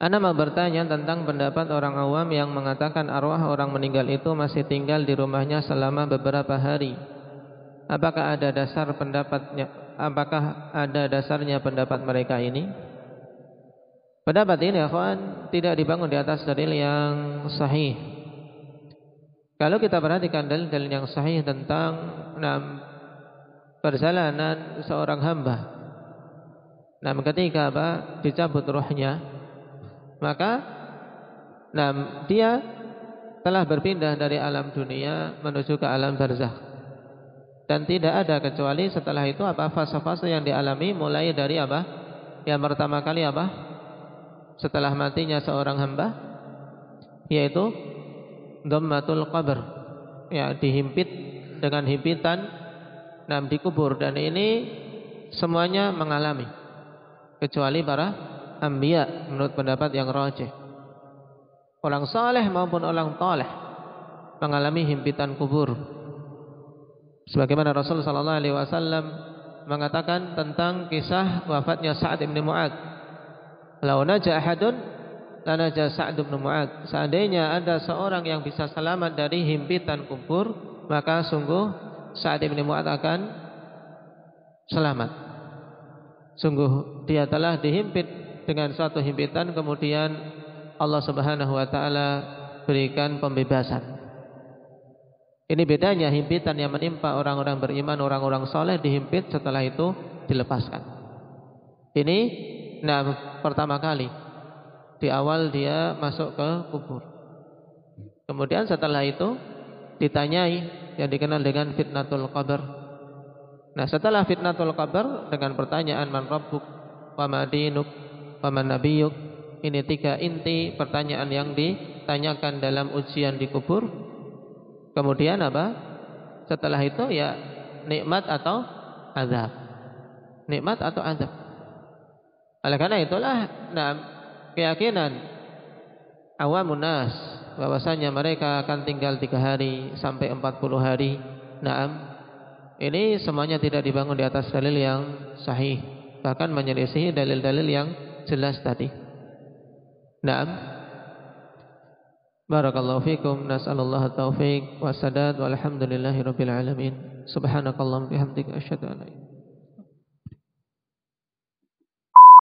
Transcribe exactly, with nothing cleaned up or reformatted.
Ana mau bertanya tentang pendapat orang awam yang mengatakan arwah orang meninggal itu masih tinggal di rumahnya selama beberapa hari. Apakah ada dasar pendapatnya? Apakah ada dasarnya pendapat mereka ini? Pendapat ini, akhwan, tidak dibangun di atas dalil yang sahih. Kalau kita perhatikan dalil-dalil yang sahih tentang nah, perjalanan seorang hamba, nah ketika apa dicabut ruhnya, maka nah, dia telah berpindah dari alam dunia menuju ke alam barzah. Dan tidak ada kecuali setelah itu apa fase-fase yang dialami mulai dari apa? Yang pertama kali apa? Setelah matinya seorang hamba, yaitu dhammatul qabr, ya dihimpit dengan himpitan dan dikubur. Dan ini semuanya mengalami kecuali para Anbiya menurut pendapat yang rajih. Orang saleh maupun orang toleh mengalami himpitan kubur. Sebagaimana Rasul sallallahu alaihi wasallam mengatakan tentang kisah wafatnya Sa'ad bin Mu'adz. "Lau naja ahadun la naja Sa'ad bin Mu'adz." Seandainya ada seorang yang bisa selamat dari himpitan kubur, maka sungguh Sa'ad bin Mu'adz akan selamat. Sungguh dia telah dihimpit dengan suatu himpitan, kemudian Allah Subhanahu wa taala berikan pembebasan. Ini bedanya himpitan yang menimpa orang-orang beriman, orang-orang soleh dihimpit setelah itu dilepaskan. Ini nah pertama kali di awal dia masuk ke kubur. Kemudian setelah itu ditanyai yang dikenal dengan fitnatul qabr. Nah, setelah fitnatul qabr dengan pertanyaan man rabbuk wa ma dinuk Paman Nabiyuk, ini tiga inti pertanyaan yang ditanyakan dalam ujian di kubur. Kemudian apa? Setelah itu ya nikmat atau azab. Nikmat atau azab. Oleh karena itulah nah, keyakinan awamun nas bahwasanya mereka akan tinggal tiga hari sampai empat puluh hari. Naam. Ini semuanya tidak dibangun di atas dalil yang sahih, bahkan menyelisihi dalil-dalil yang jelas tadi. Naam. Barakallahu fikum. Nasallallahu taufiq wassadad walhamdulillahi rabbil alamin. Subhanakallahumma bihamdika asyhadu an la ilaha illa anta